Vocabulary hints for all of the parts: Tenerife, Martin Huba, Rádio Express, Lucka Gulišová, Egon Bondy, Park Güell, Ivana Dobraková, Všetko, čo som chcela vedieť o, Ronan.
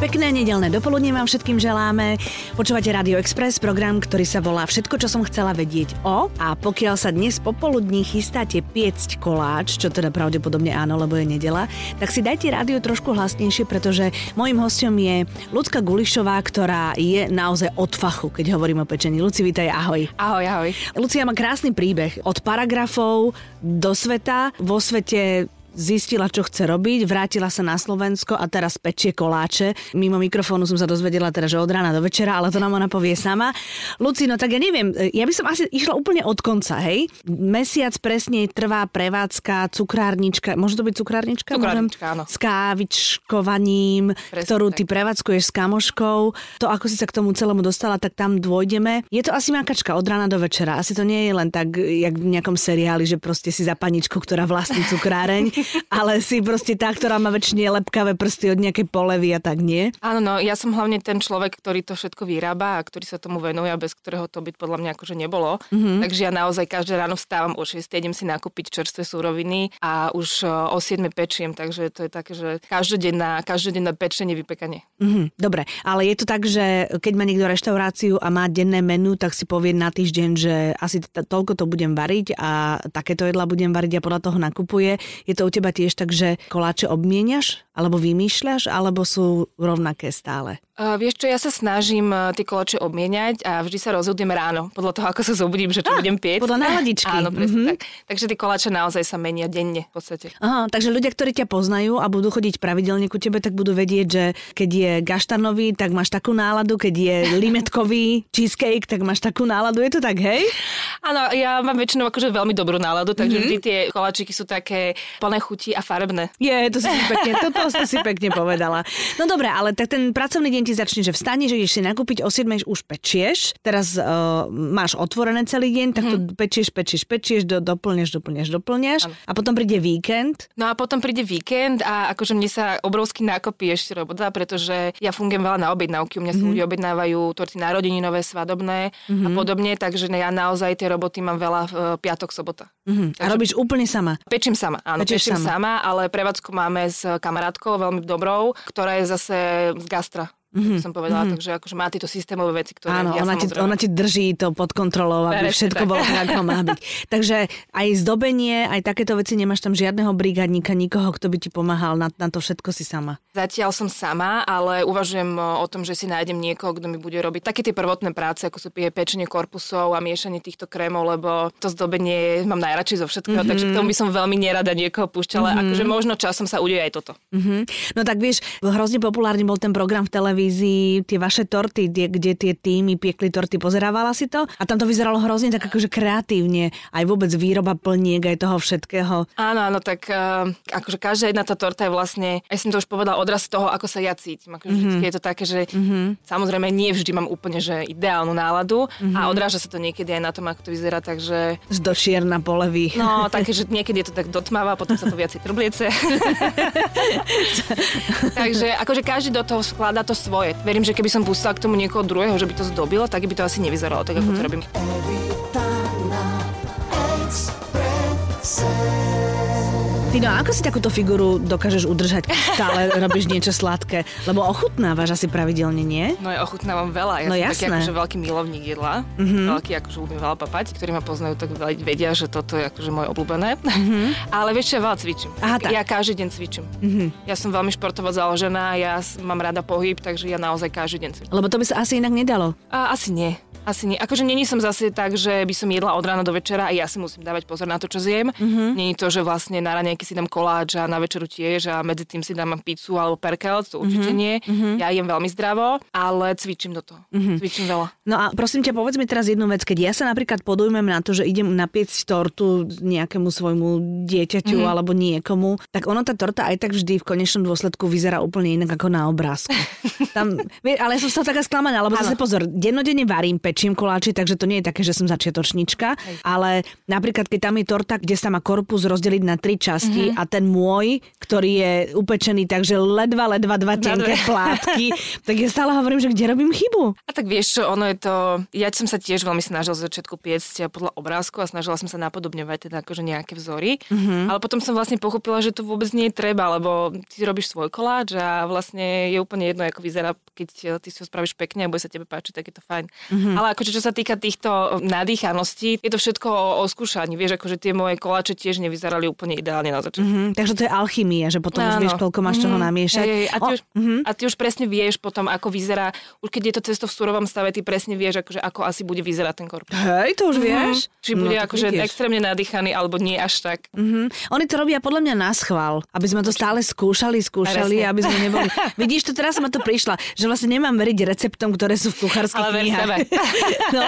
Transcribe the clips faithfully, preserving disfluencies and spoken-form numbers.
Pekné nedeľné dopoludne vám všetkým želáme. Počúvate Rádio Express, program, ktorý sa volá Všetko, čo som chcela vedieť o. A pokiaľ sa dnes popoludní chystáte piecť koláč, čo teda pravdepodobne áno, lebo je nedeľa, tak si dajte rádio trošku hlasnejšie, pretože mojím hosťom je Lucka Gulišová, ktorá je naozaj od fachu, keď hovorím o pečení. Luci, vítaj, ahoj. Ahoj, ahoj. Lucia má krásny príbeh od paragrafov do sveta, vo svete zistila, čo chce robiť, vrátila sa na Slovensko a teraz pečie koláče. Mimo mikrofónu som sa dozvedela teda, že od rána do večera, ale to nám ona povie sama. Luci, no tak ja neviem, ja by som asi išla úplne od konca, hej? Mesiac presne trvá prevádzka, cukrárnička, môže to byť cukrárnička? Cukrárnička, áno. S kávičkovaním, presne, ktorú ty prevádzkuješ s kamoškou. To, ako si sa k tomu celému dostala, tak tam dôjdeme. Je to asi makačka od rána do večera. Asi to nie je len tak, jak v nejakom seriáli, že proste si za paničku, ktorá vlastní cukráreň. Ale si proste tá, ktorá má väčšine lepkavé prsty od nejakej polevy a tak, nie? Áno, no, ja som hlavne ten človek, ktorý to všetko vyrába a ktorý sa tomu venuje a bez ktorého to byť podľa mňa akože nebolo. Mm-hmm. Takže ja naozaj každé ráno vstávam o šesť, idem si nakúpiť čerstvé súroviny a už o siedmej pečiem, takže to je také, že každodenná, každodenné pečenie, vypekanie. Mm-hmm. Dobre, ale je to tak, že keď má niekto reštauráciu a má denné menu, tak si povie na týždeň, že asi toľko to budem variť a takéto jedlá budem variť a podľa toho nakupuje. Je to u teba tiež tak, že koláče obmieniaš, alebo vymýšľaš, alebo sú rovnaké stále? Uh, vieš čo, ja sa snažím uh, tie koláče obmieniať a vždy sa rozhodujem ráno, podľa toho, ako sa zobudím, že čo ah, budem piec. Podľa náladičky. Áno, presne mm-hmm. tak. Takže tie koláče naozaj sa menia denne v podstate. Aha, takže ľudia, ktorí ťa poznajú a budú chodiť pravidelne ku tebe, tak budú vedieť, že keď je gaštanový, tak máš takú náladu, keď je limetkový cheesecake, tak máš takú náladu. Je to tak, hej? Áno, ja mám väčšinou akože veľmi dobrú náladu, takže mm-hmm. vždy tie koláčiky sú také plné chuti a farebné. Je, to si pekne, to, to si pekne povedala. No dobre, ale tak ten pracovný deň ti začne, že vstaneš, ideš si nakúpiť, o siedmej už pečieš, teraz uh, máš otvorené celý deň, tak to hmm. pečieš, pečieš, pečieš, do, doplňaš, doplňaš, doplňaš ano. A potom príde víkend. No a potom príde víkend a akože mne sa obrovský nákopí ešte robota, pretože ja fungujem veľa na objednávky, u mňa sa hmm. ľudia objednávajú torty narodeninové, svadobné hmm. a podobne, takže ja naozaj tie roboty mám veľa v piatok, sobota. Hmm. A robíš úplne sama? Pečím sama, áno, pečím sama. sama, ale prevádzku máme s kamarátkou veľmi dobrou, ktorá je zase z gastra. Mm-hmm. Som povedala, mm-hmm. takže akože má tieto systémové veci, ktoré áno, ja ona samozrejme... Áno, ona ti drží to pod kontrolou, aby Verečne, všetko tak. bolo tak, ako má byť. Takže aj zdobenie, aj takéto veci, nemáš tam žiadneho brigádnika, nikoho, kto by ti pomáhal, na, na to všetko si sama. Zatiaľ som sama, ale uvažujem o tom, že si nájdem niekoho, kto mi bude robiť také tie prvotné práce, ako sú pečenie korpusov a miešanie týchto krémov, lebo to zdobenie mám najradšej zo všetkého, mm-hmm. takže k tomu by som veľmi nerada niekoho púšťala, mm-hmm. akože možno časom sa udeje aj toto. Mm-hmm. No tak vieš, hrozne populárny bol ten program v televízii, tie vaše torty, tie, kde tie týmy piekli torty, pozerávala si to? A tam to vyzeralo hrozne tak akože kreatívne. Aj vôbec výroba plniek, aj toho všetkého. Áno, áno, tak uh, akože každá jedna tá torta je vlastne, ja som to už povedala, odraz toho, ako sa ja cítim. Akože mm-hmm. vždy je to také, že mm-hmm. samozrejme nie vždy mám úplne že ideálnu náladu mm-hmm. a odráža sa to niekedy aj na tom, ako to vyzerá, takže... Z došier na polevy. No, také, že niekedy je to tak dotmavá, potom sa to viacej trbliece. Takže akože každý do toho skladá to svoje. Verím, že keby som pustila k tomu niekoho druhého, že by to zdobilo, tak by to asi nevyzeralo, tak ako mm-hmm. to robím. Ty no, ako si takúto figuru dokážeš udržať, keď stále robíš niečo sladké? Lebo ochutnávaš asi pravidelne, nie? No ja ochutnávam veľa. Ja no jasné. Ja som taký akože veľký milovník jedla. Mm-hmm. Veľký, akože ľúbim veľa papať. Ktorí ma poznajú, tak vedia, že toto je akože moje obľúbené. Mm-hmm. Ale vieš, ja veľa cvičím. Aha, ja každý deň cvičím. Mm-hmm. Ja som veľmi športovo založená, ja mám rada pohyb, takže ja naozaj každý deň cvičím. Lebo to by sa asi inak nedalo. A, asi nie. Asi nie. Akože neni som zase tak, že by som jedla od rána do večera a ja si musím dávať pozor na to, čo zjem. Mm-hmm. Neni to, že vlastne na raňajky si dám koláč a na večeru tiež a medzi tým si dám pizzu alebo perkel, to určite mm-hmm. nie. Mm-hmm. Ja jem veľmi zdravo, ale cvičím do toho. Mm-hmm. Cvičím veľa. No a prosím ťa, povedz mi teraz jednu vec, keď ja sa napríklad podujmem na to, že idem napiecť tortu nejakému svojmu dieťaťu mm-hmm. alebo niekomu, tak ono tá torta aj tak vždy v konečnom dôsledku vyzerá úplne inak ako na obrázku. Tam, ale ja som sa taká sklamaná, lebo zase pozor, dennodenne varím pečím koláči, takže to nie je také, že som začiatočnička, hej. Ale napríklad keď tam je torta, kde sa má korpus rozdeliť na tri časti mm-hmm. a ten môj, ktorý je upečený tak, že ledva, ledva dva tenké plátky, tak ja stále hovorím, že kde robím chybu. A tak vieš čo, ono je to, ja som sa tiež veľmi snažila zo začiatku piecť podľa obrázku a snažila som sa napodobňovať teda akože nejaké vzory, mm-hmm. ale potom som vlastne pochopila, že to vôbec nie je treba, lebo ty robíš svoj koláč a vlastne je úplne jedno, ako vyzerá, keď ty si ho spravíš pekne a bude sa tebe páčiť, tak je to fajn. Mm-hmm. Ale akože čo sa týka týchto nadýchaností, je to všetko o, o skúšaní, vieš, akože tie moje koláče tiež nevyzerali úplne ideálne na začiatku. Mm-hmm. Takže to je alchymia, že potom no, už vieš, koľko máš mm-hmm. toho namiešať. Hej, hej, a, ty oh, už, mm-hmm. a ty už presne vieš potom, ako vyzerá, už keď je to cesto v surovom stave, ty presne vieš, akože ako asi bude vyzerať ten korpus. Hej, to už mm-hmm. vieš. Či bude no, akože extrémne nadýchaný, alebo nie až tak. Mm-hmm. Oni to robia podľa mňa naschvál, aby sme to stále skúšali, skúšali, aby sme neboli. Vidíš, to teraz ma to prišla, že vlastne nemám veriť receptom, ktoré sú v kuchárskych knihách. No,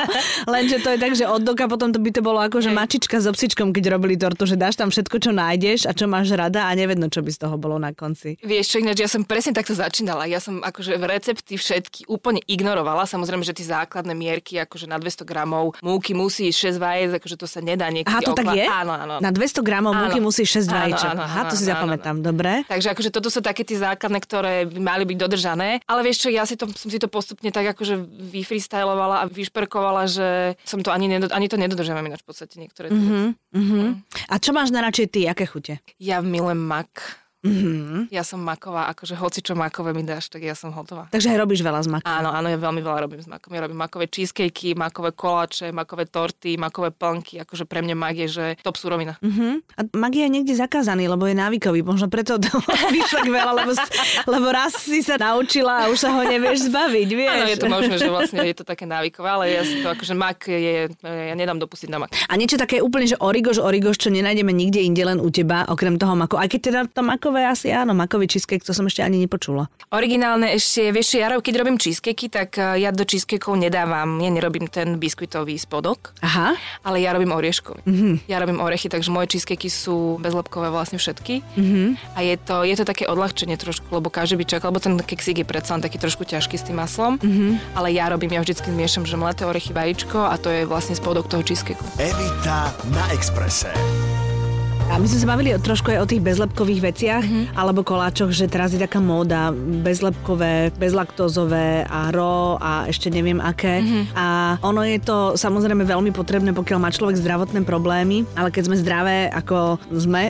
lenže to je tak, že od doka potom to by to bolo akože mačička s obsičkom, keď robili tortu, že dáš tam všetko, čo nájdeš a čo máš rada a nevedno, čo by z toho bolo na konci. Vieš čo, ináč ja som presne takto začínala. Ja som akože recepty všetky úplne ignorovala. Samozrejme, že tie základné mierky, akože na dvesto gramov múky musí šesť vajec, akože to sa nedá niekedy. Aha, to okla... tak je? Áno, áno. Na dvesto gramov múky musí šesť vajíčok. Aha, to si zapamätám, dobre. Takže akože toto sú také tie základné, ktoré by mali byť dodržané. Ale vieš čo, ja si to, som si to postupne tak akože vyfreestylovala a vyšperkovala, že som to ani, nedod- ani to nedodržam ináč v podstate niektoré. Mm-hmm, mm-hmm. A čo máš najradšej ty? Aké chute? Ja milujem mak. Mm-hmm. Ja som maková, akože hoci čo makové mi dáš, tak ja som hotová. Takže aj robíš veľa z makom. Áno, áno, ja veľmi veľa robím s makom. Ja robím makové cheesecakey, makové koláče, makové torty, makové plnky, akože pre mňa mak je, že top surovina. Mm-hmm. A mak je niekde zakázaný, lebo je návykový, možno preto to vyšlo veľa, lebo, lebo raz si sa naučila a už sa ho nevieš zbaviť, vieš. Áno, je to možné, že vlastne je to také návykové, ale ja si to akože mak je, ja nedám dopustiť na mak. A niečo také úplne, že origoš, origoš, čo nenájdeme nikde inde, len u teba, okrem toho maku. Aj keď teda to mako asi áno, makový cheesecake, to som ešte ani nepočula. Originálne ešte, vieš, ja keď robím cheesecakey, tak ja do cheesecakeov nedávam, ja nerobím ten biskvitový spodok. Aha. Ale ja robím orieškový. Mm-hmm. Ja robím orechy, takže moje cheesecakey sú bezlepkové vlastne všetky. Mm-hmm. A je to, je to také odľahčenie trošku, lebo každý by čakal, lebo ten keksík je predsa taký trošku ťažký s tým maslom. Mm-hmm. Ale ja robím, ja vždycky zmiešam, že mleté orechy, vajíčko a to je vlastne spodok toho cheesecakeu. Evita na Expresse. A my sme sa bavili trošku aj o tých bezlepkových veciach, mm-hmm. alebo koláčoch, že teraz je taká móda bezlepkové, bezlaktózové a ro a ešte neviem aké. Mm-hmm. A ono je to samozrejme veľmi potrebné, pokiaľ má človek zdravotné problémy, ale keď sme zdravé, ako sme,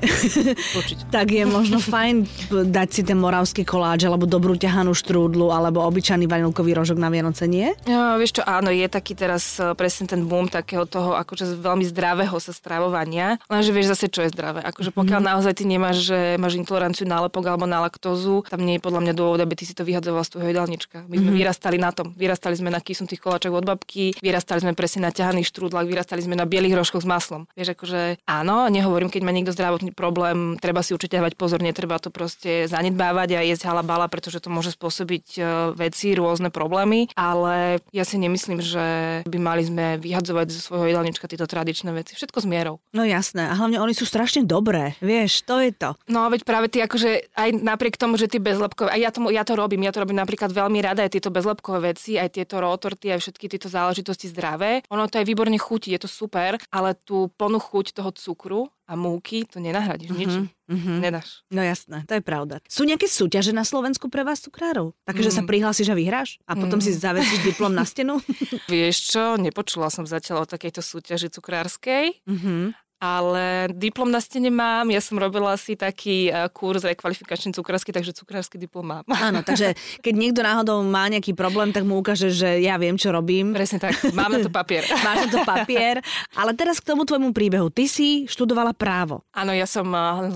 tak je možno fajn dať si ten moravský koláč, alebo dobrú ťahanú štrúdlu, alebo obyčajný vanilkový rožok na Vianoce, nie? No, vieš čo, áno, je taký teraz presne ten boom takého toho, akože veľmi zdravého sa stravovania, lenže vieš zase, čo je zdravé. Akože pokiaľ mm-hmm. naozaj ty nemáš, že máš intoleranciu na lepok alebo na laktózu, tam nie je podľa mňa dôvod, aby ty si to vyhadzoval z tvojho jedálnička. My sme mm-hmm. vyrastali na tom. Vyrastali sme na kysunutých koláčoch od babky, vyrastali sme presne na ťahaných štrúdlach, vyrastali sme na bielých rožkoch s maslom. Vieš, akože áno, nehovorím, keď má niekto zdravotný problém, treba si určite dávať pozor, netreba to proste zanedbávať a jesť halabala, pretože to môže spôsobiť veci, rôzne problémy, ale ja si nemyslím, že by mali sme vyhadzovať zo svojho jedálnička tieto tradičné veci. Všetko s mierou. No jasné, a hlavne oni sú strašne dobré, vieš, to je to. No a veď práve ty akože aj napriek tomu, že ty bezlepkové, a ja, tomu, ja to robím, ja to robím napríklad veľmi rada, aj tieto bezlepkové veci, aj tieto rotorty, aj všetky tieto záležitosti zdravé, ono to aj výborne chutí, je to super, ale tú plnú chuť toho cukru a múky to nenahradíš mm-hmm. ničím. Mm-hmm. Nedáš. No jasné, to je pravda. Sú nejaké súťaže na Slovensku pre vás cukrárov? Takže mm. sa prihlásiš a vyhráš? A potom mm. si zavesíš diplom na stenu? Vieš čo, nepočula som zatiaľ o takejto súťaži cukrárskej. Mm-hmm. Ale diplom na stene mám, ja som robila asi taký kurz rekvalifikačný cukrársky, takže cukrársky diplom mám. Áno, takže keď niekto náhodou má nejaký problém, tak mu ukáže, že ja viem, čo robím. Presne tak, mám na to papier. Máš na to papier, ale teraz k tomu tvojmu príbehu. Ty si študovala právo. Áno, ja som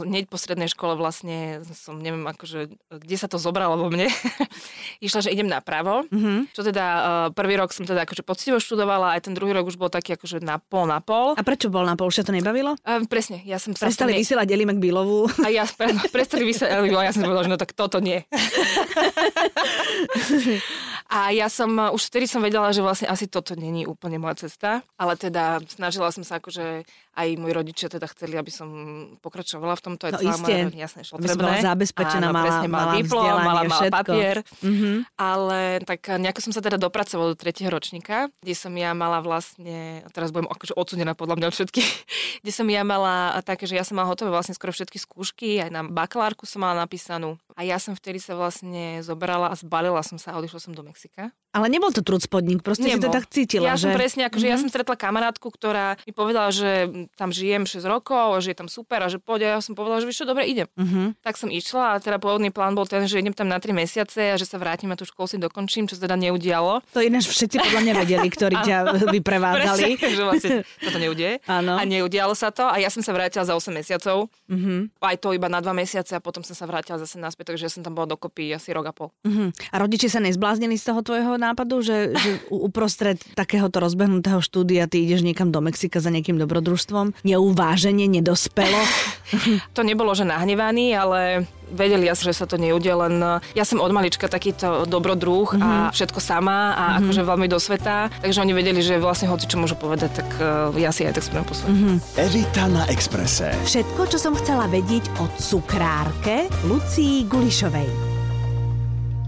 hneď po strednej škole vlastne, som neviem akože, kde sa to zobralo vo mne. Išla, že idem na právo, mm-hmm. čo teda prvý rok som teda akože poctivo študovala, aj ten druhý rok už bol taký akože na pol na pol. A prečo bol na pol? Už to nebaví? Uh, presne, ja som... Prestali ne... vysielať Eli McBealovú. A ja pre... prestali vysielať Eli McBealovú, ja som povedala, že no tak toto nie. A ja som, už vtedy som vedela, že vlastne asi toto není úplne moja cesta, ale teda snažila som sa akože... aj moji rodičia teda chceli, aby som pokračovala v tomto. No isté, jasne, aby som bola zabezpečená, áno, mala, presne, mala, mala vzdelanie, mala, mala všetko. Papier, mm-hmm. Ale tak nejako som sa teda dopracovala do tretieho ročníka, kde som ja mala vlastne, teraz budem akože odsudená podľa mňa od všetkých, kde som ja mala také, že ja som mala hotové vlastne skoro všetky skúšky, aj na bakalárku som mala napísanú. A ja som vtedy sa vlastne zobrala a zbalila som sa a odišla som do Mexika. Ale nebol to trúcpodník, proste nebol. Si to tak cítila, ja že? Ja som presne, akože mm-hmm. ja som stretla kamarátku, ktorá mi povedala, že tam žijem šesť rokov, že je tam super a že poď, a ja som povedala, že vieš čo, dobre, idem. Mm-hmm. Tak som išla a teda pôvodný plán bol ten, že idem tam na tri mesiace a že sa vrátim a tú školu si dokončím, čo sa teda neudialo. To ináč všetci podľa mňa vedeli, ktorí ťa vyprevádzali. Prečo, že vlastne sa to neudeje. A neudialo sa to a ja som sa vrátila za osem mesiacov. Mm-hmm. Aj to iba na dva mesiace a potom som sa vrátila zase naspäť, takže ja som tam bola dokopy asi rok a pol. Mm-hmm. A rodičia sa nezbláznili z toho tvojho nápadu, že, že uprostred takéhoto rozbehnutého štúdia ty ideš niekam do Mexika za nejakým dobrodružstvom? Neuváženie, nedospelo? To nebolo, že nahnevaný, ale vedeli jasne, že sa to neudie, len ja som od malička takýto dobrodruh mm-hmm. a všetko sama a mm-hmm. akože veľmi do sveta, takže oni vedeli, že vlastne hoci čo môžu povedať, tak uh, ja si aj tak sprem posledný. Mm-hmm. Evita na Expresse. Všetko, čo som chcela vedieť o cukrárke Lucii Gulišovej.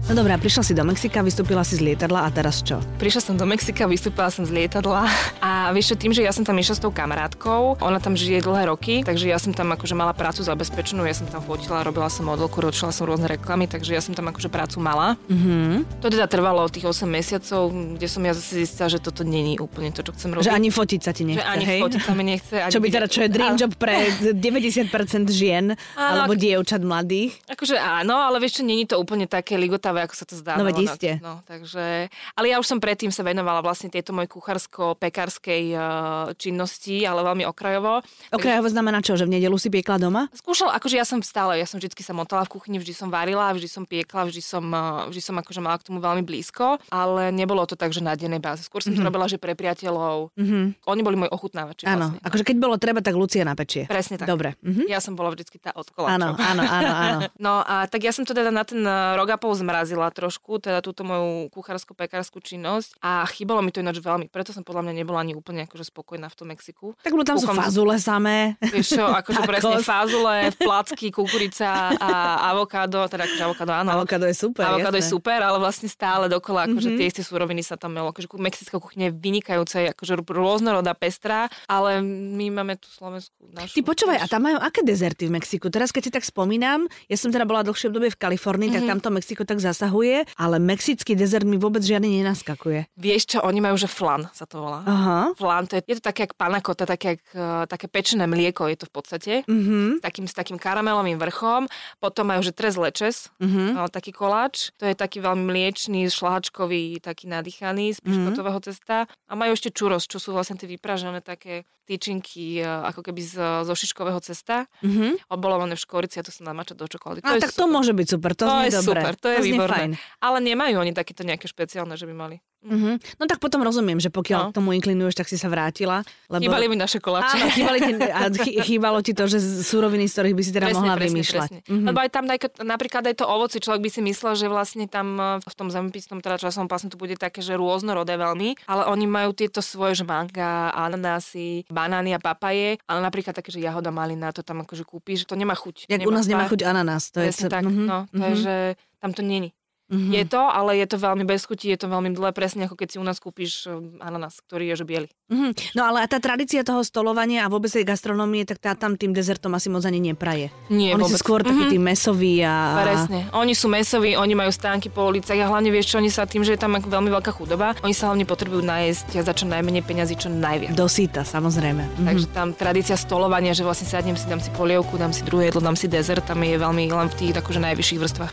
No dobrá, prišla si do Mexika, vystúpila si z lietadla a teraz čo? Prišla som do Mexika, vystúpila som z lietadla a vieš čo, tým, že ja som tam išla s tou kamarátkou, ona tam žije dlhé roky, takže ja som tam akože mala prácu zabezpečenú, ja som tam fotila, robila som modelku, ročila som rôzne reklamy, takže ja som tam akože prácu mala. Mm-hmm. To teda trvalo tých osem mesiacov, kde som ja zase zistila, že toto není úplne to, čo chcem robiť. Že ani fotiť sa ti nechce, že ani hej? Fotiť sa mi nechce. Ani čo by teda, čo je dream job pre deväťdesiat percent žien, áno, alebo ak... dievčat mladých? Akože áno, ale vieš čo, není to úplne také ligota, ako sa to zdávalo. No veď iste. No, takže, ale ja už som predtým sa venovala vlastne tejto mojej kuchársko-pekárskej uh, činnosti, ale veľmi okrajovo. Okrajovo takže, znamená čo? Že v nedeľu si piekla doma? Skúšala, akože ja som stále, ja som vždy sa motala v kuchyni, vždy som varila, vždy som piekla, vždy som, vždy som akože mala k tomu veľmi blízko, ale nebolo to tak, že na dennej báze. Skôr som mm-hmm. to robila, že pre priateľov. Mm-hmm. Oni boli moji ochutnávači. Áno, vlastne. Akože keď bolo treba, tak Lucia napečie. Presne tak. Dobre. Mm-hmm. Ja som bola vždycky tá odkola. Áno, áno, áno, áno. No a tak ja som to teda na ten rok a pol zmrazila trošku, teda túto moju kuchársko-pekárskú činnosť a chýbalo mi to ináč veľmi, preto som podľa mňa nebola ani úplne akože spokojná v tom Mexiku. Tak no tam Kúcham, sú fazule samé. Vieš čo, akože presne fazule, placky, kukurica a avokádo, teda akože avokádo, áno. Avokádo je super, Avokádo jasné. je super, ale vlastne stále dokola, akože mm-hmm. tie isté súroviny sa tam melo, akože mexická kuchňa je vynikajúca, je akože rôznorodá, pestrá, ale my máme tu slovenskú našu. Ty počúvaj, našu. A tam majú aké dezerty v Mexiku? Teraz keď si tak spomínam, ja som teda bola dlhšie obdobie v Kalifornii, mm-hmm. tak tamto Mexiko tak zasahuje, ale mexický dezert mi vôbec žiadny nenaskakuje. Vieš čo, oni majú, že flan sa to volá. Aha. Flan, to je, je to také jak panna cotta, také, jak, uh, také pečené mlieko je to v podstate. Mm-hmm. S, takým, s takým karamelovým vrchom. Potom majú, že tres leches, mm-hmm. uh, taký koláč. To je taký veľmi mliečný, šláčkový, taký nadýchaný z piškotového mm-hmm. cesta. A majú ešte churros, čo sú vlastne tie vypražené také tyčinky, uh, ako keby z, zo šiškového cesta. Mm-hmm. Obolované v škorici a to sa namáča do čokolády. Ale tak super. To môže byť super, to, to je dobré. Super, to je výborné. Fajn. Ale nemajú oni takéto nejaké špeciálne, že by mali. Mm-hmm. No tak potom rozumiem, že pokiaľ no. k tomu inklinuješ, tak si sa vrátila. Lebo... Chýbali mi naše koláče. Áno, ti, a chýbalo ti to, že súroviny, z ktorých by si teda presne, mohla presne, vymýšľať. Presne. Mm-hmm. Lebo aj tam napríklad aj to ovoci, človek by si myslel, že vlastne tam v tom zemepisnom teda časom pásme to bude také, že rôznorodé veľmi, ale oni majú tieto svoje, že manga, ananásy, banány a papaje, ale napríklad také, že jahoda malina, to tam akože kúpiš, to nemá chuť. Jak nemá, u nás nemá chuť ananás, to presne je tak, mm-hmm. no, to mm-hmm. je, že tam to není. Mm-hmm. Je to, ale je to veľmi bez chuti, je to veľmi dlhé, presne ako keď si u nás kúpiš ananás, ktorý je že biely. Mm-hmm. No ale tá tradícia toho stolovania a vôbec aj gastronómie, tak tá tam tým dezertom asi moc ani nepraje. Nie, oni vôbec. Sú skôr mm-hmm. takí tí mesoví a... Presne, oni sú mesoví, oni majú stánky po ulicách a hlavne vieš čo, oni sa tým, že je tam veľmi veľká chudoba, oni sa hlavne potrebujú najesť za čo najmenej peňazí, čo najviac. Do síta, samozrejme. Mm-hmm. Takže tam tradícia stolovania, že vlastne sadnem si, dám si polievku, dám si druhé jedlo, dám si dezert, tam je veľmi len v tých akože najvyšších vrstvách.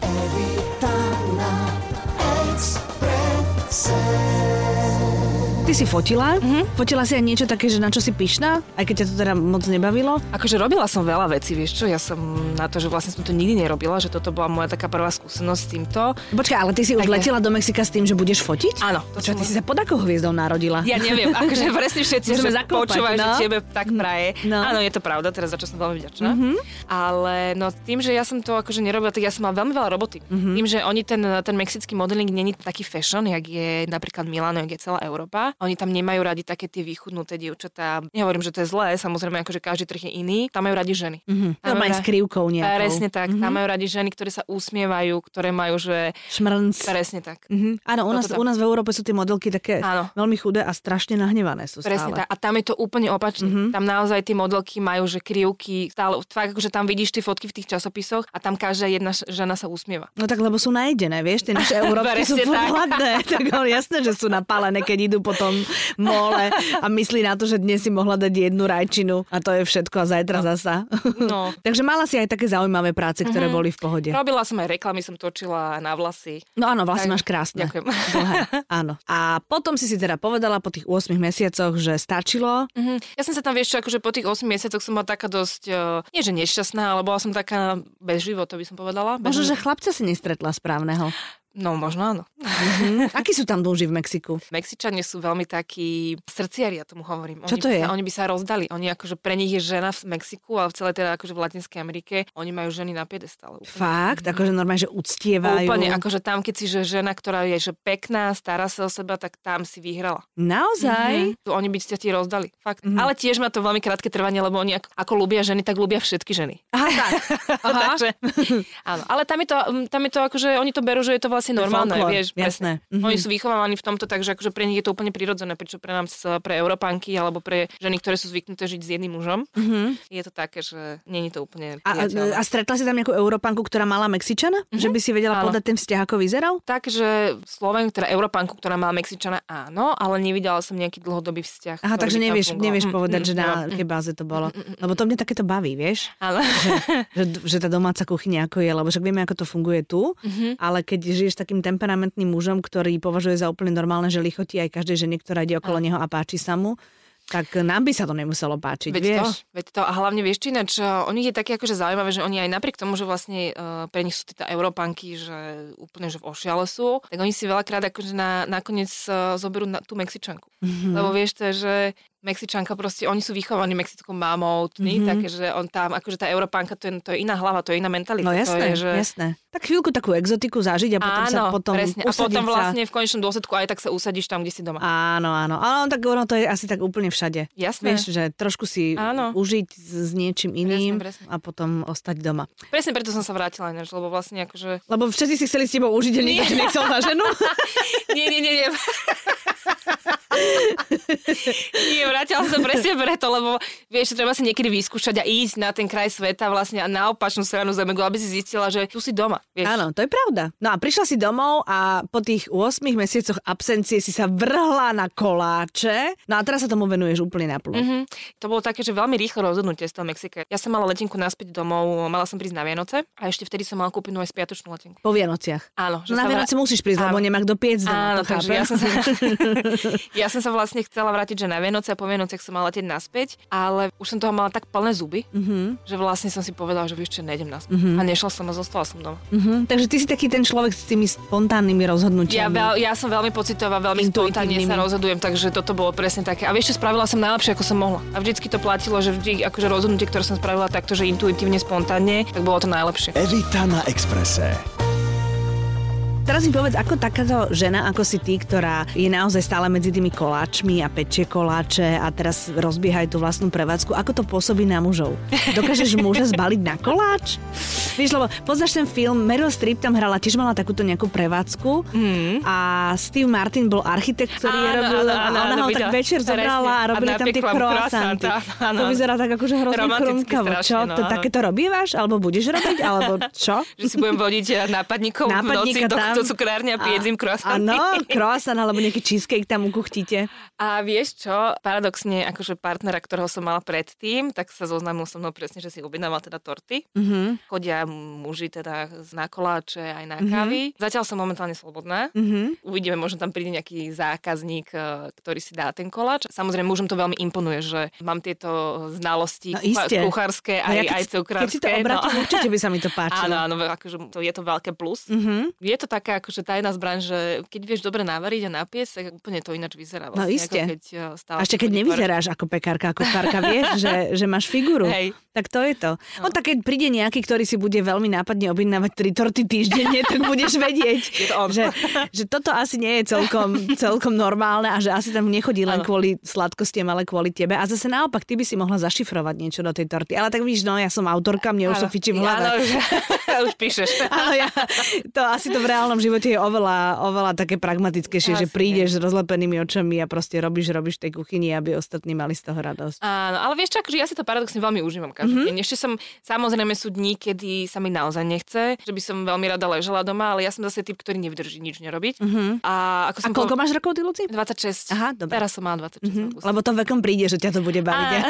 Ty si fotila? Mm-hmm. Fotila si aj niečo také, že na čo si pyšná? Aj keď ťa to teda moc nebavilo? Akože robila som veľa vecí, vieš čo? Ja som na to, že vlastne som to nikdy nerobila, že toto bola moja taká prvá skúsenosť s týmto. Počkaj, ale ty si tak už letela do Mexika s tým, že budeš fotiť? Áno. Počkaj, ty môžem... si sa pod akou hviezdou narodila? Ja neviem, akože presne všetci, že počúvajú, no? Že tebe tak praje. No. Áno, je to pravda, teraz za čo som veľmi vďačná. Mm-hmm. Ale no tým, že ja som to akože nerobila, tak ja som mala veľmi veľa roboty. Mm-hmm. Tým, že oni ten, ten mexický modeling není taký fashion, jak je napríklad Milano, jak je celá Európa. Oni tam nemajú radi také tie vychudnuté dievčatá. Nehovorím, že to je zlé, samozrejme, akože každý trh je iný. Tam majú radi ženy. Mhm. Tam majú s krivkou nejakou. Presne tak. Mm-hmm. Tam majú radi ženy, ktoré sa usmievajú, ktoré majú že šmrnc. Presne tak. Mhm. Áno, u nás, u nás v Európe sú tie modelky také áno. veľmi chudé a strašne nahnevané sú stále. Presne tak. A tam je to úplne opačne. Mm-hmm. Tam naozaj tie modelky majú že krivky, stále tak, akože tam vidíš tie fotky v tých časopisoch a tam každá jedna žena sa usmieva. No tak lebo sú najedené, vieš, tie naše Európy sú hladné, tak ale jasné, že sú napálené, keď idú potom mole a myslí na to, že dnes si mohla dať jednu rajčinu a to je všetko a zajtra no. zasa. No. Takže mala si aj také zaujímavé práce, ktoré mm-hmm. boli v pohode. Robila som aj reklamy, som točila na vlasy. No áno, vlasy tak... máš krásne. Ďakujem. Bohaj, áno. A potom si si teda povedala po tých ôsmich mesiacoch, že stačilo. Mm-hmm. Ja som sa tam vieš, čo, akože po tých ôsmich mesiacoch som bola taká dosť, uh, nie že nešťastná, ale bola som taká bez života, by som povedala. Bez... Možno, že chlapca si nestretla správneho. No, možno áno. Mm-hmm. Akí sú tam muži v Mexiku? Mexičania sú veľmi takí srdciari, ja tomu hovorím. Oni, čo to je? Oni by sa rozdali. Oni akože pre nich je žena v Mexiku, ale v celej teda akože v Latinskej Amerike, oni majú ženy na piedestále. Fakt? Mm-hmm. Akože normálne, že uctievajú? Úplne, akože tam, keď si že žena, ktorá je že pekná, stará sa o seba, tak tam si vyhrala. Naozaj? Mm-hmm. Oni by ste ti rozdali. Fakt. Mm-hmm. Ale tiež má to veľmi krátke trvanie, lebo oni ako, ako ľúbia ženy, tak ľúbia všetky ženy. Aha, tak. Aha. Takže, áno. Ale tam je to, tam je to akože, oni to berú, že je to vlastne normálne, folklor, vieš, jasné. Mm-hmm. Oni sú vychovávaní v tomto, takže akože pre nich je to úplne prirodzené, pričom pre nás, pre Európanky alebo pre ženy, ktoré sú zvyknuté žiť s jedným mužom, mm-hmm. je to také, že nie je to úplne priateľné. A, a stretla si tam nejakú Európanku, ktorá mala Mexičana? Mm-hmm. Že by si vedela podať ten vzťah, ako vyzeral? Takže Slovenku, teda Európanku, ktorá mala Mexičana, áno, ale nevidela som nejaký dlhodobý vzťah. Aha, takže nevieš, nevieš povedať, mm-hmm. že na akej mm-hmm. báze to bolo. Mm-hmm. Lebo to mňa takéto baví, vieš? Ale... Že, že, že tá domáca kuchyňa ako je, lebo však vieme, ako to funguje tu, mm-hmm. ale keď žiješ takým temperamentným mužom, ktorý považuje za úplne normálne, že lichotí aj každej žene, ktorá ide okolo neho a páči sa mu, tak nám by sa to nemuselo páčiť, veď vieš. To, veď to, a hlavne vieš, ináč, o nich je také akože zaujímavé, že oni aj napriek tomu, že vlastne uh, pre nich sú títa Európanky, že úplne, že v ošiale sú, tak oni si veľakrát akože na, nakoniec uh, zoberú na tú Mexičanku. Mm-hmm. Lebo vieš to, že Mexičanka proste, oni sú vychovaní mexickou mámou, mm-hmm. takže on tam, akože tá Európanka, to je, to je iná hlava, to je iná mentalita. No jasné, to je, že... jasné. Tak chvíľku takú exotiku zažiť a potom áno, sa potom presne. A potom vlastne v konečnom dôsledku aj tak sa usadíš tam, kde si doma. Áno, áno. Áno, tak ono to je asi tak úplne všade. Jasné. Vieš, že trošku si áno. užiť s niečím iným presne, presne. a potom ostať doma. Presne preto som sa vrátila, než, lebo vlastne akože... Lebo všetci si chceli s tebou užiť, a nikto nechcel na ženu. nie, nie, nie, nie. Nie, vrátila som presne preto, lebo vieš, treba si niekedy vyskúšať a ísť na ten kraj sveta vlastne a na opačnú stranu zemegule, aby si zistila, že tu si doma. Vieš. Áno, to je pravda. No a prišla si domov a po tých ôsmich mesiacoch absencie si sa vrhla na koláče. No a teraz sa tomu venuješ úplne naplno. Mm-hmm. To bolo také, že veľmi rýchlo rozhodnutie z toho Mexika. Ja som mala letenku naspäť domov, mala som prísť na Vianoce a ešte vtedy som mala kúpenú aj spiatočnú letenku. Po Vianociach. Áno, že no, na Vianoce vrát... musíš prísť, áno. lebo nemá kto piec doma. Áno, takže ja som sa... Ja som sa vlastne chcela vrátiť, že na Vianoce a po Vianociach som mala letieť naspäť, ale už som toho mala tak plné zuby, mm-hmm. že vlastne som si povedala, že vieš čo, nejdem naspäť. Mm-hmm. A nešla som a zostala som doma. Mm-hmm. Takže ty si taký ten človek s tými spontánnymi rozhodnutiami. Ja, veľ, ja som veľmi pocitová, veľmi spontánne sa rozhodujem, takže toto bolo presne také. A vieš čo, spravila som najlepšie, ako som mohla. A vždycky to platilo, že vždy akože rozhodnutie, ktoré som spravila takto, že intuitívne, spontánne, tak bolo to najlepšie. Evita na Expresse. Teraz mi povedz, ako takáto žena, ako si ty, ktorá je naozaj stále medzi tými koláčmi a pečie koláče a teraz rozbiehajú tú vlastnú prevádzku, ako to pôsobí na mužov? Dokážeš muža zbaliť na koláč? Vieš, lebo poznáš ten film, Meryl Streep tam hrala, tiež mala takúto nejakú prevádzku mm. a Steve Martin bol architekt, ktorý áno, je robil, áno, áno, ona áno, ho tak večer zobrala a robili a tam tie croissanty. To vyzerá tak akože hrozne krumkavo. Čo, no, to, také to robívaš? Alebo budeš robiť? Alebo čo? Že si budem vodiť nápadníkov v noci do to cukrárne a piedzím croissant. Áno, croissant alebo nejaký cheesecake tam ukuchtíte. A vieš čo, paradoxne, akože partnera, ktorého som mala predtým, tak sa zoznámil so mnou presne, že si objednával teda torty. Mm-hmm. Chodia muži teda na koláče aj na kávy. Mm-hmm. Zatiaľ som momentálne slobodná. Mm-hmm. Uvidíme, možno tam príde nejaký zákazník, ktorý si dá ten koláč. Samozrejme, mužom to veľmi imponuje, že mám tieto znalosti no, kuchárske aj, no, ja keď, aj cukrárske. Keď si to obratím, no. určite by sa mi to páčilo. Áno, áno, akože to je to veľké plus. Mm-hmm. Je to tak taká akože tajná zbraň, že keď vieš dobre navariť a napiesť, tak úplne to ináč vyzerá. Vlastne, no iste. A ešte keď nevyzeráš ako pekárka, ako kárka, vieš, že, že máš figuru. Hej. Tak to je to. No, no tak keď príde nejaký, ktorý si bude veľmi nápadne objednávať tri torty týždenne, tak budeš vedieť, že, že toto asi nie je celkom, celkom normálne a že asi tam nechodí len ano. Kvôli sladkostiam, ale kvôli tebe. A zase naopak, ty by si mohla zašifrovať niečo do tej torty. Ale tak víš, no ja som autorka, mne ano. Už to fičí v hlave. Áno, ja už píšeš. Áno, ja, to asi to v reálnom živote je oveľa, oveľa také pragmatickejšie, že prídeš s rozlepenými očami a proste robíš, robíš v tej kuchyni, aby ostatní mali z toho radosť. Áno, ale vieš čo, akože ja si to paradoxne veľmi užívam každý deň. Ešte som, samozrejme sú dní, kedy sa mi naozaj nechce, že by som veľmi rada ležela doma, ale ja som zase typ, ktorý nevydrží nič nerobiť. Uh-huh. A, ako som a koľko po... máš rokov, ty, Luci? dvadsaťšesť. Aha, dobre. Teraz som mala dvadsaťšesť. Uh-huh. Lebo to vekom príde, že ťa to bude baviť. A...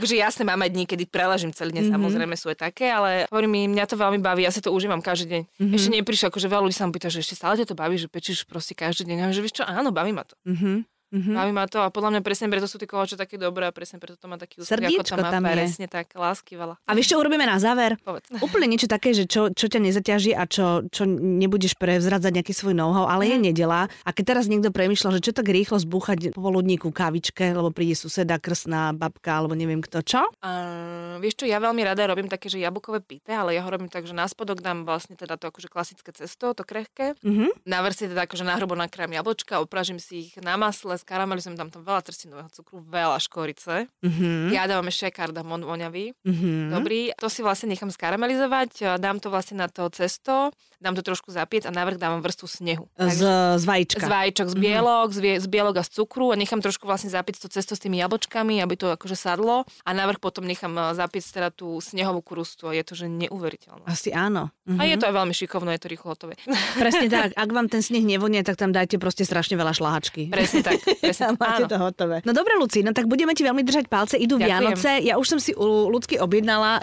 akože jasne, mám aj dní, kedy preležím celý deň, uh-huh. Samozrejme sú aj také, ale hovorím mi, mňa to veľmi baví, ja si to užívam každý deň. Uh-huh. Ešte neprišlo, akože veľa ľudí sa mi pýta, že ešte stále ťa to baví, že pečíš proste každý deň. A ja, že vieš čo, áno, baví ma to. Uh-huh. Mm-hmm. Baví ma to a podľa mňa presne preto sú tie koláče také dobré a presne preto to má taký úspech, ako tam má presne tak lásky veľa. A vieš čo urobíme na záver? Povedz. Úplne niečo také, že čo, čo ťa nezaťaží a čo, čo nebudeš prevzradzať nejaký svoj know-how, ale mm. je nedeľa. A keď teraz niekto premýšľa, že čo tak rýchlo zbúchať popoludní ku kávičke, lebo príde suseda, krsná, babka alebo neviem kto, čo? Uh, vieš čo, ja veľmi rada robím také, že jablkové pite, ale ja ho robím tak, že na spodok dám vlastne teda to akože klasické cesto, to krehké. Mm-hmm. Na vrch si teda akože nahrubo nakrám jablčka, opražím si ich na masle. S karamelizujem, dám tam veľa trstinového cukru, veľa škorice. Mm-hmm. Ja dávam ešte aj kardamón voňavý. Mm-hmm. Dobrý. To si vlastne nechám skaramelizovať, dám to vlastne na to cesto, dám to trošku zapiec a navrch dávam vrstvu snehu. Z, z vajíčka. Z vajíčok, z bielok, mm-hmm. z bielok a z cukru a nechám trošku vlastne zapiec to cesto s tými jablčkami, aby to akože sadlo a navrch potom nechám zapiec teda tú snehovú krustu. Je to, že neuveriteľné. Asi áno. Mm-hmm. A je to aj veľmi šikovné, je to rýchlo hotové. Presne tak. Ak vám ten sneh nevonia, tak tam dajte proste strašne veľa šlahačky. Presne tak. Ja, máte áno. To hotové. No dobre, Luci, no tak budeme ti veľmi držať palce, idú Ďakujem. Vianoce, ja už som si u Lucky objednala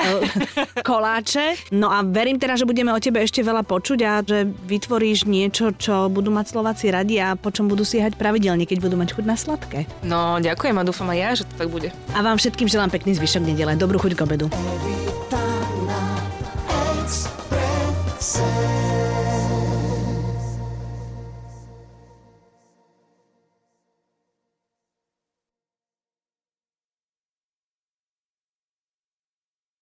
koláče, no a verím teda, že budeme o tebe ešte veľa počuť a že vytvoríš niečo, čo budú mať Slováci radi a po čom budú siahať pravidelne, keď budú mať chuť na sladké. No ďakujem a dúfam aj ja, že to tak bude. A vám všetkým želám pekný zvyšok nedele, dobrú chuť k obedu.